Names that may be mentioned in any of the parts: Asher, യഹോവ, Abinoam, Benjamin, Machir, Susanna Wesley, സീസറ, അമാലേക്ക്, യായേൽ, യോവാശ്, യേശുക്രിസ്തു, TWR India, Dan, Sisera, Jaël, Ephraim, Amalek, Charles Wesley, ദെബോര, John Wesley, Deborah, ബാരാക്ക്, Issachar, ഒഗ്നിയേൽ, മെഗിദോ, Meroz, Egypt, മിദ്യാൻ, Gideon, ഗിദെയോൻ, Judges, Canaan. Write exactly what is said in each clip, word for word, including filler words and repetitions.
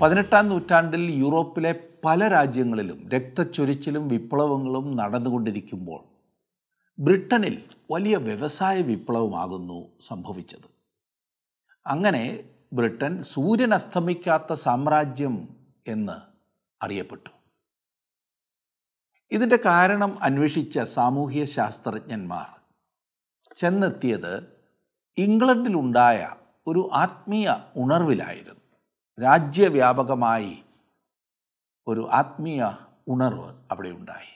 പതിനെട്ടാം നൂറ്റാണ്ടിൽ യൂറോപ്പിലെ പല രാജ്യങ്ങളിലും രക്തച്ചൊരിച്ചിലും വിപ്ലവങ്ങളും നടന്നുകൊണ്ടിരിക്കുമ്പോൾ ബ്രിട്ടനിൽ വലിയ വ്യവസായ വിപ്ലവമാകുന്നു സംഭവിച്ചത്. അങ്ങനെ ബ്രിട്ടൻ സൂര്യൻ അസ്തമിക്കാത്ത സാമ്രാജ്യം എന്ന് അറിയപ്പെട്ടു. ഇതിൻ്റെ കാരണം അന്വേഷിച്ച സാമൂഹ്യ ശാസ്ത്രജ്ഞന്മാർ ചെന്നെത്തിയത് ഇംഗ്ലണ്ടിലുണ്ടായ ഒരു ആത്മീയ ഉണർവിലായിരുന്നു. രാജ്യവ്യാപകമായി ഒരു ആത്മീയ ഉണർവ് അവിടെയുണ്ടായി.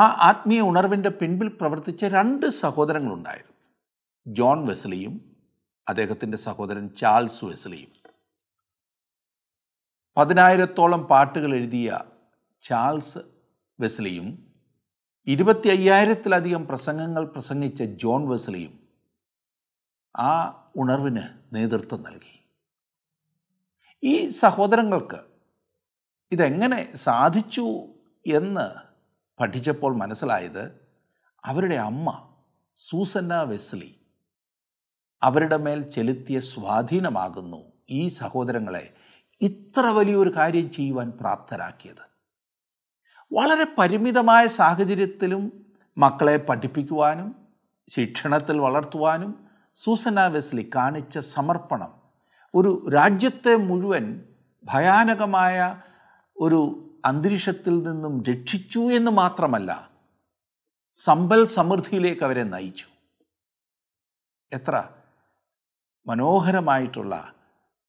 ആ ആത്മീയ ഉണർവിൻ്റെ പിൻപിൽ പ്രവർത്തിച്ച രണ്ട് സഹോദരങ്ങളുണ്ടായിരുന്നു, ജോൺ വെസ്ലിയും അദ്ദേഹത്തിൻ്റെ സഹോദരൻ ചാൾസ് വെസ്ലിയും. പതിനായിരത്തോളം പാട്ടുകൾ എഴുതിയ ചാൾസ് വെസ്ലിയും ഇരുപത്തി അയ്യായിരത്തിലധികം പ്രസംഗങ്ങൾ പ്രസംഗിച്ച ജോൺ വെസ്ലിയും ആ ഉണർവിന് നേതൃത്വം നൽകി. ഈ സഹോദരങ്ങൾക്ക് ഇതെങ്ങനെ സാധിച്ചു എന്ന് പഠിച്ചപ്പോൾ മനസ്സിലായത്, അവരുടെ അമ്മ സൂസന്ന വെസ്ലി അവരുടെ മേൽ ചെലുത്തിയ സ്വാധീനമാകുന്നു ഈ സഹോദരങ്ങളെ ഇത്ര വലിയൊരു കാര്യം ചെയ്യുവാൻ പ്രാപ്തരാക്കിയത്. വളരെ പരിമിതമായ സാഹചര്യത്തിലും മക്കളെ പഠിപ്പിക്കുവാനും ശിക്ഷണത്തിൽ വളർത്തുവാനും സൂസന്ന വെസ്ലി കാണിച്ച സമർപ്പണം ഒരു രാജ്യത്തെ മുഴുവൻ ഭയാനകമായ ഒരു അന്തരീക്ഷത്തിൽ നിന്നും രക്ഷിച്ചു എന്ന് മാത്രമല്ല, സമ്പൽ സമൃദ്ധിയിലേക്ക് അവരെ നയിച്ചു. എത്ര മനോഹരമായിട്ടുള്ള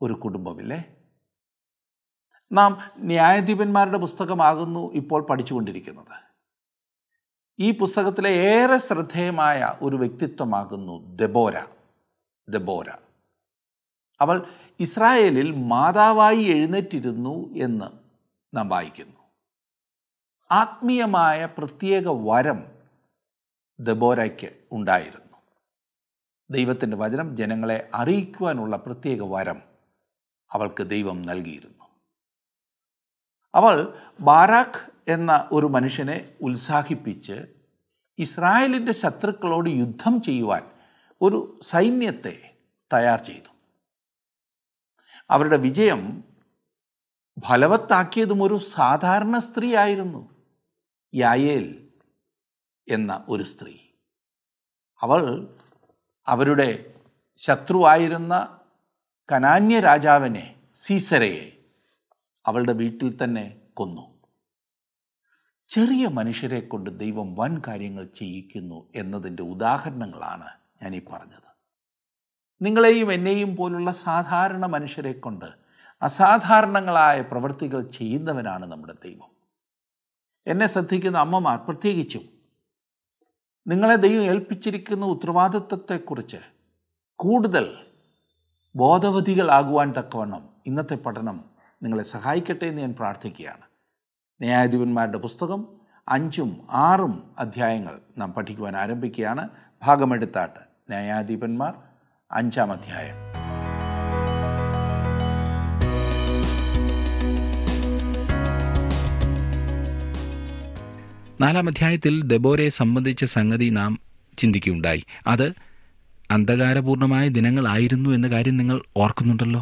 ഒരു കുടുംബമില്ലേ! നാം ന്യായാധിപന്മാരുടെ പുസ്തകമാകുന്നു ഇപ്പോൾ പഠിച്ചുകൊണ്ടിരിക്കുന്നത്. ഈ പുസ്തകത്തിലെ ഏറെ ശ്രദ്ധേയമായ ഒരു വ്യക്തിത്വമാകുന്നു ദെബോര. ദെബോര അവൾ ഇസ്രായേലിൽ മാതാവായി എഴുന്നേറ്റിരുന്നു എന്ന് നാം വായിക്കുന്നു. ആത്മീയമായ പ്രത്യേക വരം ദെബോരയ്ക്ക് ഉണ്ടായിരുന്നു. ദൈവത്തിൻ്റെ വചനം ജനങ്ങളെ അറിയിക്കുവാനുള്ള പ്രത്യേക വരം അവൾക്ക് ദൈവം നൽകിയിരുന്നു. അവൾ ബാരാക്ക് എന്ന ഒരു മനുഷ്യനെ ഉത്സാഹിപ്പിച്ച് ഇസ്രായേലിൻ്റെ ശത്രുക്കളോട് യുദ്ധം ചെയ്യുവാൻ ഒരു സൈന്യത്തെ തയ്യാർ ചെയ്തു. അവരുടെ വിജയം ഫലവത്താക്കിയതും ഒരു സാധാരണ സ്ത്രീയായിരുന്നു, യായേൽ എന്ന ഒരു സ്ത്രീ. അവൾ അവരുടെ ശത്രുവായിരുന്ന കനാന്യ രാജാവിനെ സീസരയെ അവളുടെ വീട്ടിൽ തന്നെ കൊന്നു. ചെറിയ മനുഷ്യരെ കൊണ്ട് ദൈവം വൻ കാര്യങ്ങൾ ചെയ്യിക്കുന്നു എന്നതിൻ്റെ ഉദാഹരണങ്ങളാണ് ഞാനീ പറഞ്ഞത്. നിങ്ങളെയും എന്നെയും പോലുള്ള സാധാരണ മനുഷ്യരെ കൊണ്ട് അസാധാരണങ്ങളായ പ്രവൃത്തികൾ ചെയ്യുന്നവനാണ് നമ്മുടെ ദൈവം. എന്നെ ശ്രദ്ധിക്കുന്ന അമ്മമാർ, പ്രത്യേകിച്ചും നിങ്ങളെ ദൈവം ഏൽപ്പിച്ചിരിക്കുന്ന ഉത്തരവാദിത്വത്തെക്കുറിച്ച് കൂടുതൽ ബോധവതികളാകുവാൻ തക്കവണ്ണം ഇന്നത്തെ പഠനം നിങ്ങളെ സഹായിക്കട്ടെ എന്ന് ഞാൻ പ്രാർത്ഥിക്കുകയാണ്. ന്യായാധിപന്മാരുടെ പുസ്തകം അഞ്ചും ആറും അധ്യായങ്ങൾ നാം പഠിക്കുവാൻ ആരംഭിക്കുകയാണ്. ഭാഗമെടുത്താട്ട് ന്യായാധിപന്മാർ അഞ്ചാം അധ്യായം. നാലാം അധ്യായത്തിൽ ദെബോരയെ സംബന്ധിച്ച സംഗതി നാം ചിന്തിക്കുകയുണ്ടായി. അത് അന്ധകാരപൂർണമായ ദിനങ്ങളായിരുന്നു എന്ന കാര്യം നിങ്ങൾ ഓർക്കുന്നുണ്ടല്ലോ.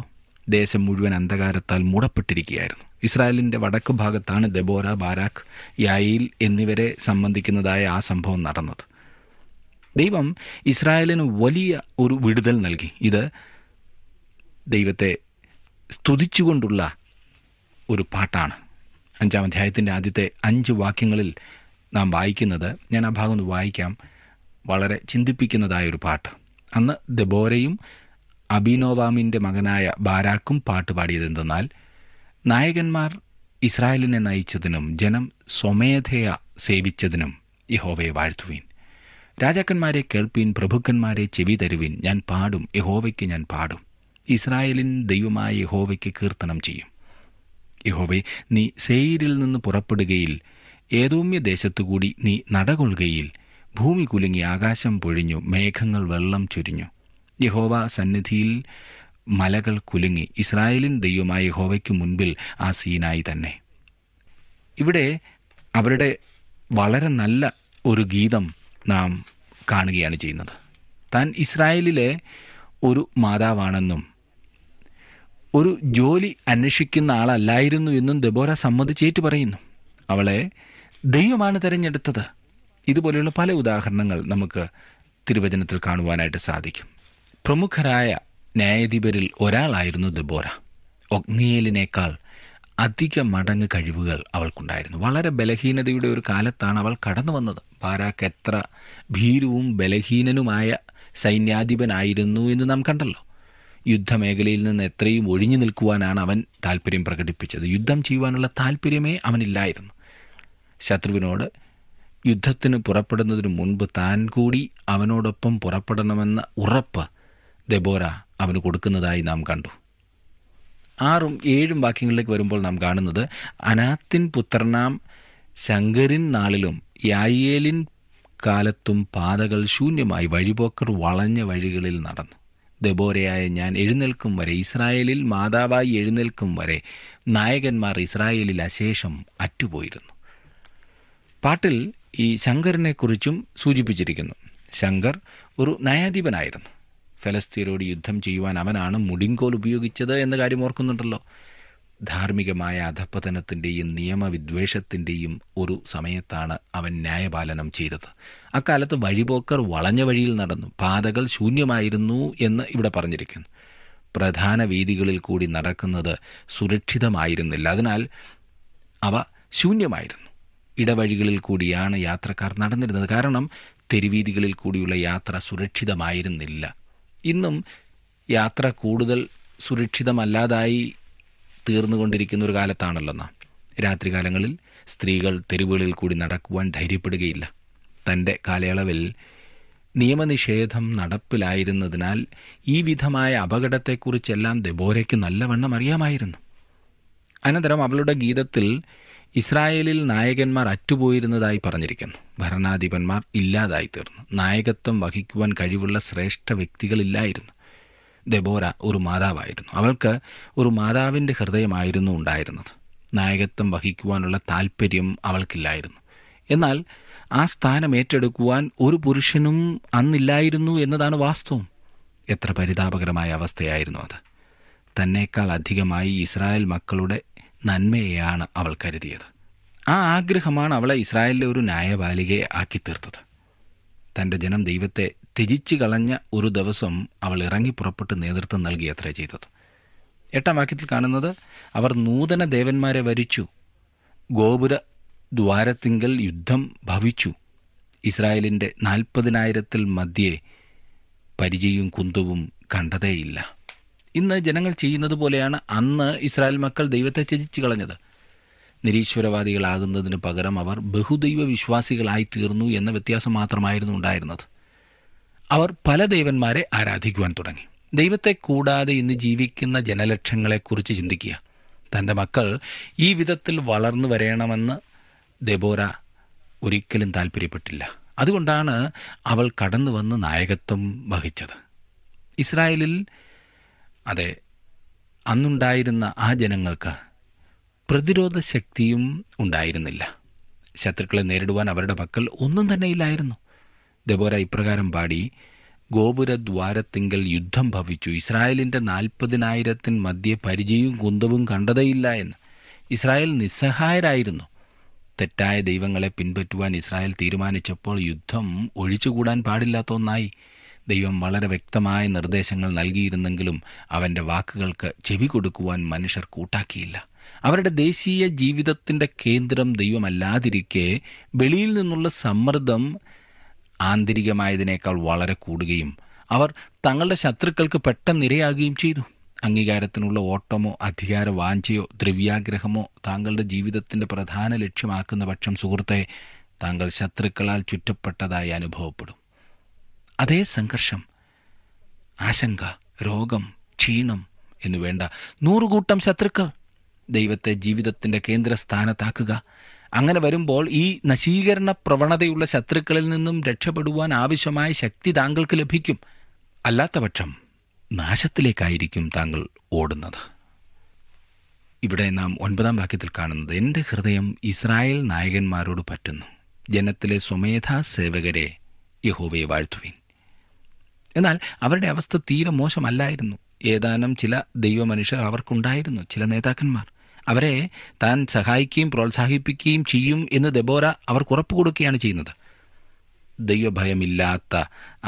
ദേശം മുഴുവൻ അന്ധകാരത്താൽ മൂടപ്പെട്ടിരിക്കുകയായിരുന്നു. ഇസ്രായേലിൻ്റെ വടക്ക് ഭാഗത്താണ് ദെബോര, ബാരാക്ക്, യായേൽ എന്നിവരെ സംബന്ധിക്കുന്നതായ ആ സംഭവം നടന്നത്. ദൈവം ഇസ്രായേലിന് വലിയ ഒരു വിടുതൽ നൽകി. ഇത് ദൈവത്തെ സ്തുതിച്ചുകൊണ്ടുള്ള ഒരു പാട്ടാണ്. അഞ്ചാം അധ്യായത്തിൻ്റെ ആദ്യത്തെ അഞ്ച് വാക്യങ്ങളിൽ നാം വായിക്കുന്നത്, ഞാൻ ആ ഭാഗം ഒന്ന് വായിക്കാം, വളരെ ചിന്തിപ്പിക്കുന്നതായൊരു പാട്ട്. അന്ന് ദെബോരയും അബിനോവാമിൻ്റെ മകനായ ബാരാക്കും പാട്ട് പാടിയതെന്തെന്നാൽ, നായകന്മാർ ഇസ്രായേലിനെ നയിച്ചതിനും ജനം സ്വമേധയ സേവിച്ചതിനും യഹോവയെ വാഴ്ത്തുവീൻ. രാജാക്കന്മാരെ കേൾപ്പീൻ, പ്രഭുക്കന്മാരെ ചെവി തരുവീൻ. ഞാൻ പാടും, യഹോവയ്ക്ക് ഞാൻ പാടും. ഇസ്രായേലിൻ ദൈവമായ യഹോവയ്ക്ക് കീർത്തനം ചെയ്യും. യഹോവേ, നീ സേയിരിൽ നിന്ന് പുറപ്പെടുകയിൽ ഏതോമ്യദേശത്തുകൂടി നീ നടകൊള്ളുകയിൽ ഭൂമി കുലുങ്ങി ആകാശം പൊഴിഞ്ഞു, മേഘങ്ങൾ വെള്ളം ചൊരിഞ്ഞു. യഹോവ സന്നിധിയിൽ മലകൾ കുലുങ്ങി, ഇസ്രായേലിൻ ദൈവമായ യഹോവയ്ക്ക് മുൻപിൽ ആ സീനായി തന്നെ. ഇവിടെ അവരുടെ വളരെ നല്ല ഒരു ഗീതം നാം കാണുകയാണ് ചെയ്യുന്നത്. താൻ ഇസ്രായേലിലെ ഒരു മാതാവാണെന്നും ഒരു ജോലി അന്വേഷിക്കുന്ന ആളല്ലായിരുന്നു എന്നും ദെബോറ സമ്മതിച്ചേറ്റ് പറയുന്നു. അവളെ ദൈവമാണ് തിരഞ്ഞെടുത്തത്. ഇതുപോലെയുള്ള പല ഉദാഹരണങ്ങൾ നമുക്ക് തിരുവചനത്തിൽ കാണുവാനായിട്ട് സാധിക്കും. പ്രമുഖരായ ന്യായാധിപരിൽ ഒരാളായിരുന്നു ദെബോറ. ഒഗ്നിയേലിനേക്കാൾ അധിക മടങ്ങ് കഴിവുകൾ അവൾക്കുണ്ടായിരുന്നു. വളരെ ബലഹീനതയുടെ ഒരു കാലത്താണ് അവൾ കടന്നു വന്നത്. ബാരാക്ക് എത്ര ഭീരുവും ബലഹീനനുമായ സൈന്യാധിപനായിരുന്നു എന്ന് നാം കണ്ടല്ലോ. യുദ്ധമേഖലയിൽ നിന്ന് എത്രയും ഒഴിഞ്ഞു നിൽക്കുവാനാണ് അവൻ താല്പര്യം പ്രകടിപ്പിച്ചത്. യുദ്ധം ചെയ്യുവാനുള്ള താല്പര്യമേ അവനില്ലായിരുന്നു. ശത്രുവിനോട് യുദ്ധത്തിന് പുറപ്പെടുന്നതിന് മുൻപ് താൻ കൂടി അവനോടൊപ്പം പുറപ്പെടണമെന്ന ഉറപ്പ് ദെബോറ അവന് കൊടുക്കുന്നതായി നാം കണ്ടു. ആറും ഏഴും വാക്യങ്ങളിലേക്ക് വരുമ്പോൾ നാം കാണുന്നത്, അനാത്തിൻ പുത്രനാം ശങ്കരൻ നാളിലും യായേലിൻ കാലത്തും പാതകൾ ശൂന്യമായി, വഴിപോക്കർ വളഞ്ഞ വഴികളിൽ നടന്നു. ദെബോരയായ ഞാൻ എഴുന്നേൽക്കും വരെ, ഇസ്രായേലിൽ മാതാവായി എഴുന്നേൽക്കും വരെ നായകന്മാർ ഇസ്രായേലിൽ അശേഷം അറ്റുപോയിരുന്നു. പാട്ടിൽ ഈ ശങ്കറിനെക്കുറിച്ചും സൂചിപ്പിച്ചിരിക്കുന്നു. ശങ്കർ ഒരു ന്യായാധിപനായിരുന്നു. ഫലസ്തീനോട് യുദ്ധം ചെയ്യുവാൻ അവനാണ് മുടിങ്കോൽ ഉപയോഗിച്ചത് എന്ന കാര്യം ഓർക്കുന്നുണ്ടല്ലോ. ധാർമ്മികമായ അധപ്പതനത്തിൻ്റെയും നിയമവിദ്വേഷത്തിൻ്റെയും ഒരു സമയത്താണ് അവൻ ന്യായപാലനം ചെയ്തത്. അക്കാലത്ത് വഴിപോക്കർ വളഞ്ഞ വഴിയിൽ നടന്നു, പാതകൾ ശൂന്യമായിരുന്നു എന്ന് ഇവിടെ പറഞ്ഞിരിക്കുന്നു. പ്രധാന വീഥികളിൽ കൂടി നടക്കുന്നത് സുരക്ഷിതമായിരുന്നില്ല, അതിനാൽ അവ ശൂന്യമായിരുന്നു. ഇടവഴികളിൽ കൂടിയാണ് യാത്രക്കാർ നടന്നിരുന്നത്, കാരണം തെരുവീഥികളിൽ കൂടിയുള്ള യാത്ര സുരക്ഷിതമായിരുന്നില്ല. ഇന്നും യാത്ര കൂടുതൽ സുരക്ഷിതമല്ലാതായി തീർന്നുകൊണ്ടിരിക്കുന്ന ഒരു കാലത്താണല്ലോ നാം. രാത്രികാലങ്ങളിൽ സ്ത്രീകൾ തെരുവുകളിൽ കൂടി നടക്കുവാൻ ധൈര്യപ്പെടുകയില്ല. തൻ്റെ കാലയളവിൽ നിയമനിഷേധം നടപ്പിലായിരുന്നതിനാൽ ഈ വിധമായ അപകടത്തെക്കുറിച്ചെല്ലാം ദെബോരയ്ക്ക് നല്ലവണ്ണം അറിയാമായിരുന്നു. അനന്തരം അവളുടെ ഗീതത്തിൽ ഇസ്രായേലിൽ നായകന്മാർ അറ്റുപോയിരുന്നതായി പറഞ്ഞിരിക്കുന്നു. ഭരണാധിപന്മാർ ഇല്ലാതായി തീർന്നു, നായകത്വം വഹിക്കുവാൻ കഴിവുള്ള ശ്രേഷ്ഠ വ്യക്തികളില്ലായിരുന്നു. ദെബോറ ഒരു മാതാവായിരുന്നു. അവൾക്ക് ഒരു മാതാവിൻ്റെ ഹൃദയമായിരുന്നു ഉണ്ടായിരുന്നത്. നായകത്വം വഹിക്കുവാനുള്ള താല്പര്യം അവൾക്കില്ലായിരുന്നു. എന്നാൽ ആ സ്ഥാനം ഏറ്റെടുക്കുവാൻ ഒരു പുരുഷനും അന്നില്ലായിരുന്നു എന്നതാണ് വാസ്തവം. എത്ര പരിതാപകരമായ അവസ്ഥയായിരുന്നു അത്. തന്നേക്കാൾ അധികമായി ഇസ്രായേൽ മക്കളുടെ നന്മയെയാണ് അവൾ കരുതിയത്. ആ ആഗ്രഹമാണ് അവളെ ഇസ്രായേലിലെ ഒരു ന്യായപാലികയെ ആക്കി തീർത്തത്. തൻ്റെ ജനം ദൈവത്തെ ത്യജിച്ചു കളഞ്ഞ ഒരു ദിവസം അവൾ ഇറങ്ങി പുറപ്പെട്ട് നേതൃത്വം നൽകി അത്ര ചെയ്തത്. എട്ടാം വാക്യത്തിൽ കാണുന്നത്, അവർ നൂതന ദേവന്മാരെ വരിച്ചു, ഗോപുര ദ്വാരത്തിങ്കൽ യുദ്ധം ഭവിച്ചു, ഇസ്രായേലിൻ്റെ നാൽപ്പതിനായിരത്തിൽ മധ്യേ പരിചയും കുന്തവും കണ്ടതേയില്ല. ഇന്ന് ജനങ്ങൾ ചെയ്യുന്നത് പോലെയാണ് അന്ന് ഇസ്രായേൽ മക്കൾ ദൈവത്തെ ത്യജിച്ചു കളഞ്ഞത്. നിരീശ്വരവാദികളാകുന്നതിന് പകരം അവർ ബഹുദൈവ വിശ്വാസികളായി തീർന്നു എന്ന വ്യത്യാസം മാത്രമായിരുന്നു ഉണ്ടായിരുന്നത്. അവർ പല ദൈവന്മാരെ ആരാധിക്കുവാൻ തുടങ്ങി. ദൈവത്തെ കൂടാതെ ഇന്ന് ജീവിക്കുന്ന ജനലക്ഷങ്ങളെക്കുറിച്ച് ചിന്തിക്കുക. തൻ്റെ മക്കൾ ഈ വിധത്തിൽ വളർന്നു വരണമെന്ന് ദെബോറ ഒരിക്കലും താല്പര്യപ്പെട്ടില്ല. അതുകൊണ്ടാണ് അവൾ കടന്നു വന്ന് നായകത്വം വഹിച്ചത്. ഇസ്രായേലിൽ, അതെ, അന്നുണ്ടായിരുന്ന ആ ജനങ്ങൾക്ക് പ്രതിരോധ ശക്തിയും ഉണ്ടായിരുന്നില്ല. ശത്രുക്കളെ നേരിടുവാൻ അവരുടെ പക്കൽ ഒന്നും തന്നെ ഇല്ലായിരുന്നു. ദെബോറ ഇപ്രകാരം പാടി, ഗോപുരദ്വാരത്തിങ്കൽ യുദ്ധം ഭവിച്ചു, ഇസ്രായേലിൻ്റെ നാൽപ്പതിനായിരത്തിന് മധ്യേ പരിചയവും കുന്തവും കണ്ടതേയില്ല എന്ന്. ഇസ്രായേൽ നിസ്സഹായരായിരുന്നു. തെറ്റായ ദൈവങ്ങളെ പിൻപറ്റുവാൻ ഇസ്രായേൽ തീരുമാനിച്ചപ്പോൾ യുദ്ധം ഒഴിച്ചുകൂടാൻ പാടില്ലാത്ത ഒന്നായി. ദൈവം വളരെ വ്യക്തമായ നിർദ്ദേശങ്ങൾ നൽകിയിരുന്നെങ്കിലും അവൻ്റെ വാക്കുകൾക്ക് ചെവി കൊടുക്കുവാൻ മനുഷ്യർ കൂട്ടാക്കിയില്ല. അവരുടെ ദേശീയ ജീവിതത്തിൻ്റെ കേന്ദ്രം ദൈവമല്ലാതിരിക്കെ വെളിയിൽ നിന്നുള്ള സമ്മർദ്ദം ആന്തരികമായതിനേക്കാൾ വളരെ കൂടുകയും അവർ തങ്ങളുടെ ശത്രുക്കൾക്ക് പെട്ടെന്ന് ഇരയാകുകയും ചെയ്തു. അംഗീകാരത്തിനുള്ള ഓട്ടമോ അധികാര വാഞ്ചയോ ദ്രവ്യാഗ്രഹമോ താങ്കളുടെ ജീവിതത്തിൻ്റെ പ്രധാന ലക്ഷ്യമാക്കുന്ന പക്ഷം സുഹൃത്തെ, താങ്കൾ ശത്രുക്കളാൽ ചുറ്റപ്പെട്ടതായി അനുഭവപ്പെടും. അതേ സംഘർഷം, ആശങ്ക, രോഗം, ക്ഷീണം എന്നുവേണ്ട നൂറുകൂട്ടം ശത്രുക്കൾ. ദൈവത്തെ ജീവിതത്തിൻ്റെ കേന്ദ്രസ്ഥാനത്താക്കുക. അങ്ങനെ വരുമ്പോൾ ഈ നശീകരണ പ്രവണതയുള്ള ശത്രുക്കളിൽ നിന്നും രക്ഷപ്പെടുവാൻ ആവശ്യമായ ശക്തി താങ്കൾക്ക് ലഭിക്കും. അല്ലാത്തപക്ഷം നാശത്തിലേക്കായിരിക്കും താങ്കൾ ഓടുന്നത്. ഇവിടെ നാം ഒൻപതാം വാക്യത്തിൽ കാണുന്നത്, എൻ്റെ ഹൃദയം ഇസ്രായേൽ നായകന്മാരോട് പറ്റുന്നു, ജനത്തിലെ സ്വമേധാ സേവകരെ യഹോവയെ വാഴ്ത്തുവിൻ. എന്നാൽ അവരുടെ അവസ്ഥ തീരെ മോശമല്ലായിരുന്നു. ഏതാനും ചില ദൈവമനുഷ്യർ അവർക്കുണ്ടായിരുന്നു, ചില നേതാക്കന്മാർ. അവരെ താൻ സഹായിക്കുകയും പ്രോത്സാഹിപ്പിക്കുകയും ചെയ്യും എന്ന് ദെബോറ അവർക്ക് ഉറപ്പ് കൊടുക്കുകയാണ് ചെയ്യുന്നത്. ദൈവഭയമില്ലാത്ത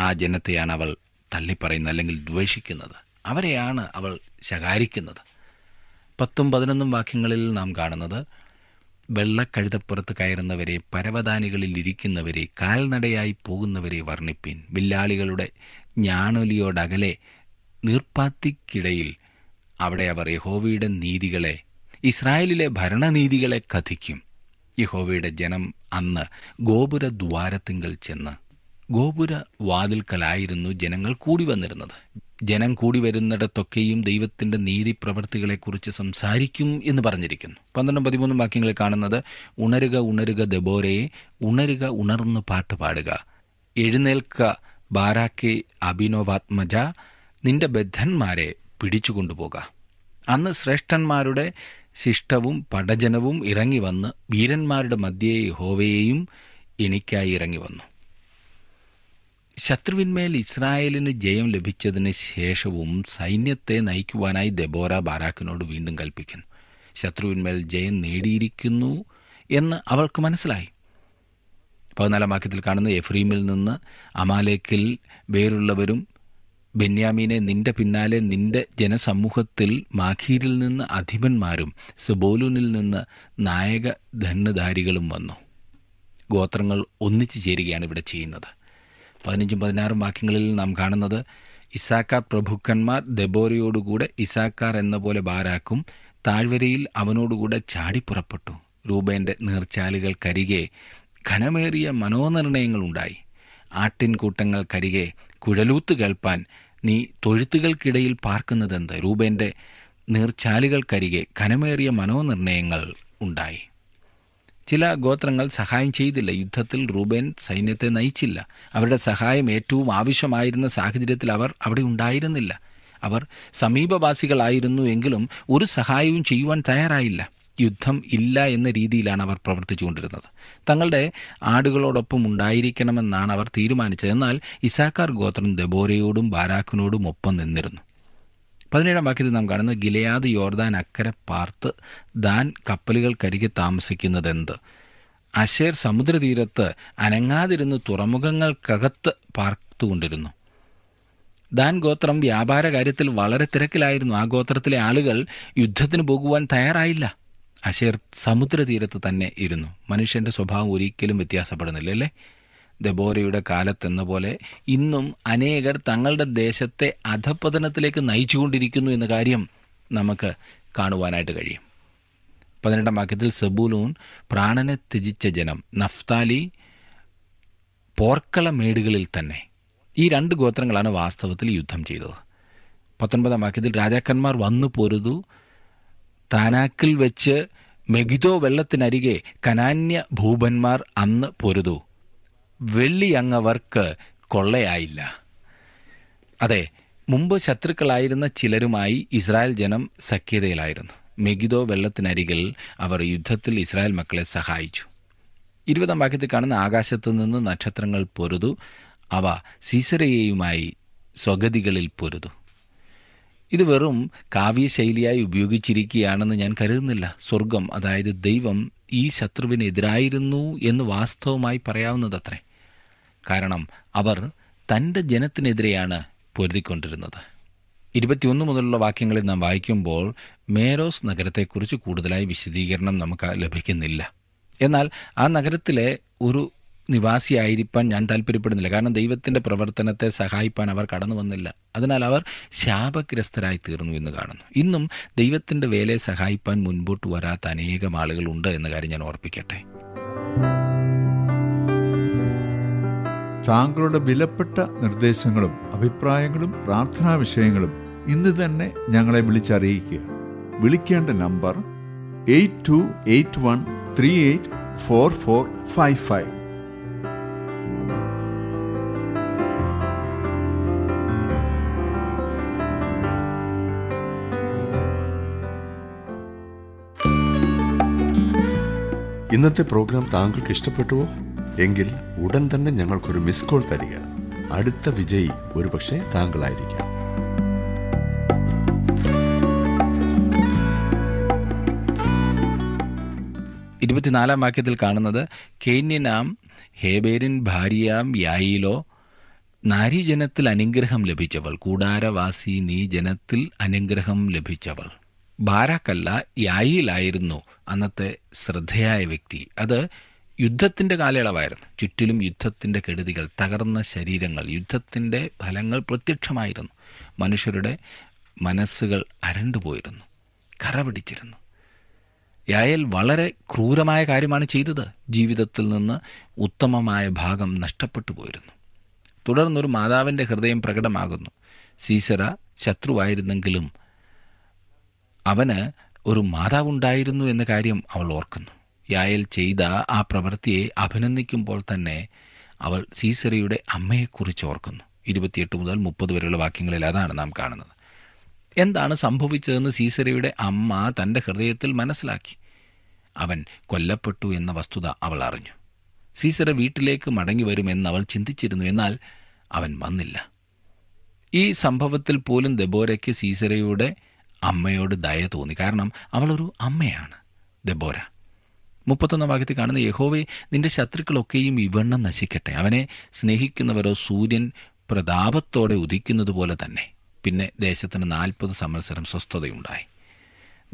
ആ ജനത്തെയാണ് അവൾ തള്ളിപ്പറയുന്നത്, അല്ലെങ്കിൽ ദ്വേഷിക്കുന്നത്. അവരെയാണ് അവൾ ശകാരിക്കുന്നത്. പത്തും പതിനൊന്നും വാക്യങ്ങളിൽ നാം കാണുന്നത്, വെള്ളക്കഴുതപ്പുറത്ത് കയറുന്നവരെ, പരവതാനികളിൽ ഇരിക്കുന്നവരെ, കാൽനടയായി പോകുന്നവരെ വർണ്ണിപ്പീൻ, വില്ലാളികളുടെ ഞാണൊലിയോടകലെ നീർപ്പാത്തിക്കിടയിൽ അവിടെ അവർ യഹോവയുടെ നീതികളെ, ഇസ്രായേലിലെ ഭരണനീതികളെ കഥിക്കും. യഹോവയുടെ ജനം അന്ന് ഗോപുരദ്വാരത്തിങ്കൽ ചെന്ന്, ഗോപുരവാതിൽക്കലായിരുന്നു ജനങ്ങൾ കൂടി വന്നിരുന്നത്. ജനം കൂടി വരുന്നിടത്തൊക്കെയും ദൈവത്തിൻ്റെ നീതി പ്രവൃത്തികളെക്കുറിച്ച് സംസാരിക്കും എന്ന് പറഞ്ഞിരിക്കുന്നു. പന്ത്രണ്ടും പതിമൂന്നും വാക്യങ്ങളിൽ കാണുന്നത്, ഉണരുക ഉണരുക ദെബോരയെ, ഉണരുക ഉണർന്ന് പാട്ട് പാടുക, എഴുന്നേൽക്ക ബാരാക്കെ അഭിനോവാത്മജ, നിന്റെ ബദ്ധന്മാരെ പിടിച്ചുകൊണ്ടുപോക. അന്ന് ശ്രേഷ്ഠന്മാരുടെ ശിഷ്ടവും പടജനവും ഇറങ്ങി വന്ന് വീരന്മാരുടെ മധ്യേ യഹോവയെയും എനിക്കായി ഇറങ്ങി വന്നു. ശത്രുവിന്മേൽ ഇസ്രായേലിന് ജയം ലഭിച്ചതിന് ശേഷവും സൈന്യത്തെ നയിക്കുവാനായി ദെബോറ ബാരാക്കിനോട് വീണ്ടും കൽപ്പിക്കുന്നു. ശത്രുവിന്മേൽ ജയം നേടിയിരിക്കുന്നു എന്ന് അവൾക്ക് മനസ്സിലായി. പതിനാലാം വാക്യത്തിൽ കാണുന്ന, എഫ്രീമിൽ നിന്ന് അമാലേക്കിൽ വേറുള്ളവരും ബെന്യാമീനെ നിന്റെ പിന്നാലെ നിന്റെ ജനസമൂഹത്തിൽ മാഖീരിൽ നിന്ന് അധിപന്മാരും സെബോലൂനിൽ നിന്ന് നായക ധനുധാരികളും വന്നു. ഗോത്രങ്ങൾ ഒന്നിച്ചു ചേരുകയാണ് ഇവിടെ ചെയ്യുന്നത്. പതിനഞ്ചും പതിനാറും വാക്യങ്ങളിൽ നാം കാണുന്നത്, ഇസാക്കാർ പ്രഭുക്കന്മാർ ദെബോരയോടുകൂടെ ഇസാക്കാർ എന്ന പോലെ ബാരാക്കും താഴ്വരയിൽ അവനോടുകൂടെ ചാടിപ്പുറപ്പെട്ടു. രൂബേൻ്റെ നീർച്ചാലുകൾക്കരികെ ഘനമേറിയ മനോനിർണയങ്ങളുണ്ടായി. ആട്ടിൻകൂട്ടങ്ങൾക്കരികെ കുഴലൂത്ത് കേൾപ്പാൻ നീ തൊഴുത്തുകൾക്കിടയിൽ പാർക്കുന്നതെന്ത്? രൂബേൻ്റെ നീർച്ചാലുകൾക്കരികെ ഘനമേറിയ മനോനിർണയങ്ങൾ ഉണ്ടായി. ചില ഗോത്രങ്ങൾ സഹായം ചെയ്തില്ല. യുദ്ധത്തിൽ റൂബേൻ സൈന്യത്തെ നയിച്ചില്ല. അവരുടെ സഹായം ഏറ്റവും ആവശ്യമായിരുന്ന സാഹചര്യത്തിൽ അവർ അവിടെ ഉണ്ടായിരുന്നില്ല. അവർ സമീപവാസികളായിരുന്നു എങ്കിലും ഒരു സഹായവും ചെയ്യുവാൻ തയ്യാറായില്ല. യുദ്ധം ഇല്ല എന്ന രീതിയിലാണ് അവർ പ്രവർത്തിച്ചുകൊണ്ടിരുന്നത്. തങ്ങളുടെ ആടുകളോടൊപ്പം ഉണ്ടായിരിക്കണമെന്നാണ് അവർ തീരുമാനിച്ചത്. എന്നാൽ ഇസാക്കാർ ഗോത്രം ദെബോരയോടും ബാരാക്കിനോടും ഒപ്പം നിന്നിരുന്നു. പതിനേഴാം വാക്യത്തിൽ നാം കാണുന്നത്, ഗിലെയാദ് യോർദാൻ അക്കരെ പാർത്ത് ദാൻ കപ്പലുകൾക്കരികെ താമസിക്കുന്നതെന്ത്? അശേർ സമുദ്രതീരത്ത് അനങ്ങാതിരുന്ന് തുറമുഖങ്ങൾക്കകത്ത് പാർത്തുകൊണ്ടിരുന്നു. ദാൻ ഗോത്രം വ്യാപാര കാര്യത്തിൽ വളരെ തിരക്കിലായിരുന്നു. ആ ഗോത്രത്തിലെ ആളുകൾ യുദ്ധത്തിന് പോകുവാൻ തയ്യാറായില്ല. അശേർ സമുദ്രതീരത്ത് തന്നെ ഇരുന്നു. മനുഷ്യൻ്റെ സ്വഭാവം ഒരിക്കലും വ്യത്യാസപ്പെടുന്നില്ല, അല്ലേ? ദെബോരയുടെ കാലത്തെന്ന പോലെ ഇന്നും അനേകർ തങ്ങളുടെ ദേശത്തെ അധപതനത്തിലേക്ക് നയിച്ചുകൊണ്ടിരിക്കുന്നു എന്ന കാര്യം നമുക്ക് കാണുവാനായിട്ട് കഴിയും. പതിനെട്ടാം വാക്യത്തിൽ, സെബൂലൂൻ പ്രാണനെ ത്യജിച്ച ജനം, നഫ്താലി പോർക്കള മേടുകളിൽ തന്നെ. ഈ രണ്ട് ഗോത്രങ്ങളാണ് വാസ്തവത്തിൽ യുദ്ധം ചെയ്തത്. പത്തൊൻപതാം വാക്യത്തിൽ, രാജാക്കന്മാർ വന്നു പൊരുതു താനാക്കിൽ വെച്ച് മെഗിദോ വെള്ളത്തിനരികെ കനാന്യ ഭൂപന്മാർ അന്ന് പൊരുതു, വെള്ളിയങ്ങവർക്ക് കൊള്ളയായില്ല. അതെ, മുമ്പ് ശത്രുക്കളായിരുന്ന ചിലരുമായി ഇസ്രായേൽ ജനം സഖ്യതയിലായിരുന്നു. മെഗിദോ വെള്ളത്തിനരികിൽ അവർ യുദ്ധത്തിൽ ഇസ്രായേൽ മക്കളെ സഹായിച്ചു. ഇരുപതാം വാക്യത്തിൽ കാണുന്ന, ആകാശത്തു നിന്ന് നക്ഷത്രങ്ങൾ പൊരുതു, അവ സീസരയുമായി സ്വഗതികളിൽ പൊരുതു. ഇത് വെറും കാവ്യശൈലിയായി ഉപയോഗിച്ചിരിക്കുകയാണെന്ന് ഞാൻ കരുതുന്നില്ല. സ്വർഗം, അതായത് ദൈവം, ഈ ശത്രുവിനെതിരായിരുന്നു എന്ന് വാസ്തവമായി പറയാവുന്നതത്രേ. കാരണം അവർ തൻ്റെ ജനത്തിനെതിരെയാണ് പൊരുതിക്കൊണ്ടിരുന്നത്. ഇരുപത്തിയൊന്ന് മുതലുള്ള വാക്യങ്ങളിൽ നാം വായിക്കുമ്പോൾ മേരോസ് നഗരത്തെക്കുറിച്ച് കൂടുതലായി വിശദീകരണം നമുക്ക് ലഭിക്കുന്നില്ല. എന്നാൽ ആ നഗരത്തിലെ ഒരു നിവാസിയായിരിക്കാൻ ഞാൻ താല്പര്യപ്പെടുന്നില്ല. കാരണം ദൈവത്തിൻ്റെ പ്രവർത്തനത്തെ സഹായിപ്പാൻ അവർ കടന്നു വന്നില്ല. അതിനാൽ അവർ ശാപഗ്രസ്തരായി തീർന്നു എന്ന് കാണുന്നു. ഇന്നും ദൈവത്തിൻ്റെ വേലയെ സഹായിപ്പാൻ മുൻപോട്ട് വരാത്ത അനേകം ആളുകളുണ്ട് എന്ന കാര്യം ഞാൻ ഓർപ്പിക്കട്ടെ. താങ്കളുടെ വിലപ്പെട്ട നിർദ്ദേശങ്ങളും അഭിപ്രായങ്ങളും പ്രാർത്ഥനാ വിഷയങ്ങളും ഇന്ന് തന്നെ ഞങ്ങളെ വിളിച്ചറിയിക്കുക. വിളിക്കേണ്ട number eight two eight one three eight four four five five. ഇന്നത്തെ പ്രോഗ്രാം താങ്കൾക്ക് ഇഷ്ടപ്പെട്ടുവോ? എങ്കിൽ ഉടൻ തന്നെ ഞങ്ങൾക്കൊരു മിസ് കോൾ തരിക. അടുത്ത വിജയി ഒരുപക്ഷെ താങ്കളായിരിക്കാം. ഇരുപത്തിനാലാം വാക്യത്തിൽ കാണുന്നത്, കേന്യനാം ഹേബേരിൻ ഭാര്യയാം യായിലോ നാരീജനത്തിൽ അനുഗ്രഹം ലഭിച്ചവൾ, കൂടാരവാസി നീ ജനത്തിൽ അനുഗ്രഹം ലഭിച്ചവൾ. ബാരാക്കല്ല, യായിലായിരുന്നു അന്നത്തെ ശ്രദ്ധയായ വ്യക്തി. അത് യുദ്ധത്തിൻ്റെ കാലയളവായിരുന്നു. ചുറ്റിലും യുദ്ധത്തിൻ്റെ കെടുതികൾ, തകർന്ന ശരീരങ്ങൾ, യുദ്ധത്തിൻ്റെ ഫലങ്ങൾ പ്രത്യക്ഷമായിരുന്നു. മനുഷ്യരുടെ മനസ്സുകൾ അരണ്ടുപോയിരുന്നു, കറപിടിച്ചിരുന്നു. യായേൽ വളരെ ക്രൂരമായ കാര്യമാണ് ചെയ്തത്. ജീവിതത്തിൽ നിന്ന് ഉത്തമമായ ഭാഗം നഷ്ടപ്പെട്ടു പോയിരുന്നു. തുടർന്നൊരു മാതാവിൻ്റെ ഹൃദയം പ്രകടമാകുന്നു. സീസറ ശത്രുവായിരുന്നെങ്കിലും അവന് ഒരു മാതാവുണ്ടായിരുന്നു എന്ന കാര്യം അവൾ ഓർക്കുന്നു. യായേൽ ചെയ്ത ആ പ്രവൃത്തിയെ അഭിനന്ദിക്കുമ്പോൾ തന്നെ അവൾ സീസറയുടെ അമ്മയെക്കുറിച്ച് ഓർക്കുന്നു. ഇരുപത്തിയെട്ട് മുതൽ മുപ്പത് വരെയുള്ള വാക്യങ്ങളിൽ അതാണ് നാം കാണുന്നത്. എന്താണ് സംഭവിച്ചതെന്ന് സീസറയുടെ അമ്മ തൻ്റെ ഹൃദയത്തിൽ മനസ്സിലാക്കി. അവൻ കൊല്ലപ്പെട്ടു എന്ന വസ്തുത അവൾ അറിഞ്ഞു. സീസറ വീട്ടിലേക്ക് മടങ്ങി വരുമെന്ന് അവൾ ചിന്തിച്ചിരുന്നു, എന്നാൽ അവൻ വന്നില്ല. ഈ സംഭവത്തിൽ പോലും ദെബോരയ്ക്ക് സീസറയുടെ അമ്മയോട് ദയ തോന്നി, കാരണം അവളൊരു അമ്മയാണ്. ദെബോര മുപ്പത്തൊന്നാം വാക്യത്തിൽ കാണുന്ന, യഹോവേ നിന്റെ ശത്രുക്കളൊക്കെയും ഇവണ്ണം നശിക്കട്ടെ, അവനെ സ്നേഹിക്കുന്നവരോ സൂര്യൻ പ്രതാപത്തോടെ ഉദിക്കുന്നത് പോലെ തന്നെ. പിന്നെ ദേശത്തിന് നാൽപ്പത് സംവത്സരം സ്വസ്ഥതയുണ്ടായി.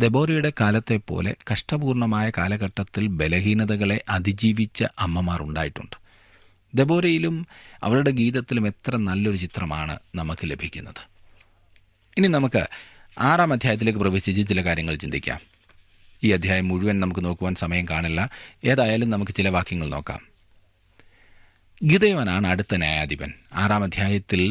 ദെബോരയുടെ കാലത്തെ പോലെ കഷ്ടപൂർണമായ കാലഘട്ടത്തിൽ ബലഹീനതകളെ അതിജീവിച്ച അമ്മമാർ ഉണ്ടായിട്ടുണ്ട്. ദെബോരയിലും അവരുടെ ഗീതത്തിലും എത്ര നല്ലൊരു ചിത്രമാണ് നമുക്ക് ലഭിക്കുന്നത്. ഇനി നമുക്ക് ആറാം അധ്യായത്തിലേക്ക് പ്രവേശിച്ച് ചില കാര്യങ്ങൾ ചിന്തിക്കാം. ഈ അധ്യായം മുഴുവൻ നമുക്ക് നോക്കുവാൻ സമയം കാണില്ല. ഏതായാലും നമുക്ക് ചില വാക്യങ്ങൾ നോക്കാം. ഗിദെയോനാണ് അടുത്ത ന്യായാധിപൻ. ആറാം അധ്യായത്തിൽ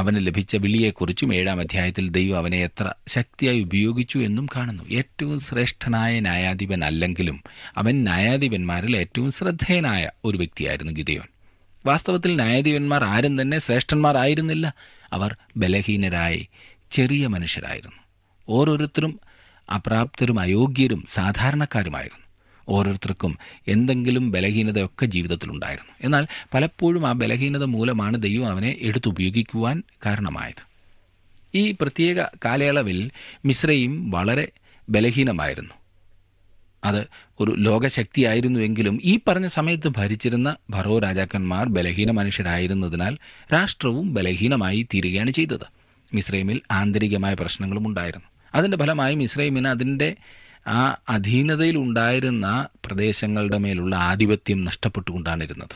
അവന് ലഭിച്ച വിളിയെക്കുറിച്ചും ഏഴാം അധ്യായത്തിൽ ദൈവം അവനെ എത്ര ശക്തിയായി ഉപയോഗിച്ചു എന്നും കാണുന്നു. ഏറ്റവും ശ്രേഷ്ഠനായ ന്യായാധിപൻ അല്ലെങ്കിലും അവൻ ന്യായാധിപന്മാരിൽ ഏറ്റവും ശ്രദ്ധേയനായ ഒരു വ്യക്തിയായിരുന്നു ഗിദെയോൻ. വാസ്തവത്തിൽ ന്യായാധിപന്മാർ ആരും തന്നെ ശ്രേഷ്ഠന്മാരായിരുന്നില്ല. അവർ ബലഹീനരായി ചെറിയ മനുഷ്യരായിരുന്നു. ഓരോരുത്തരും അപ്രാപ്തരും അയോഗ്യരും സാധാരണക്കാരുമായിരുന്നു. ഓരോരുത്തർക്കും എന്തെങ്കിലും ബലഹീനതയൊക്കെ ജീവിതത്തിലുണ്ടായിരുന്നു. എന്നാൽ പലപ്പോഴും ആ ബലഹീനത മൂലമാണ് ദൈവം അവനെ എടുത്തുപയോഗിക്കുവാൻ കാരണമായത്. ഈ പ്രത്യേക കാലയളവിൽ മിസ്രയീം വളരെ ബലഹീനമായിരുന്നു. അത് ഒരു ലോകശക്തിയായിരുന്നുവെങ്കിലും ഈ പറഞ്ഞ സമയത്ത് ഭരിച്ചിരുന്ന ഭറോ രാജാക്കന്മാർ ബലഹീന മനുഷ്യരായിരുന്നതിനാൽ രാഷ്ട്രവും ബലഹീനമായി തീരുകയാണ് ചെയ്തത്. മിസ്രയീമിൽ ആന്തരികമായ പ്രശ്നങ്ങളും ഉണ്ടായിരുന്നു. അതിൻ്റെ ഫലമായി മിസ്രയീമിന് അതിൻ്റെ ആ അധീനതയിലുണ്ടായിരുന്ന പ്രദേശങ്ങളുടെ മേലുള്ള ആധിപത്യം നഷ്ടപ്പെട്ടുകൊണ്ടാണിരുന്നത്.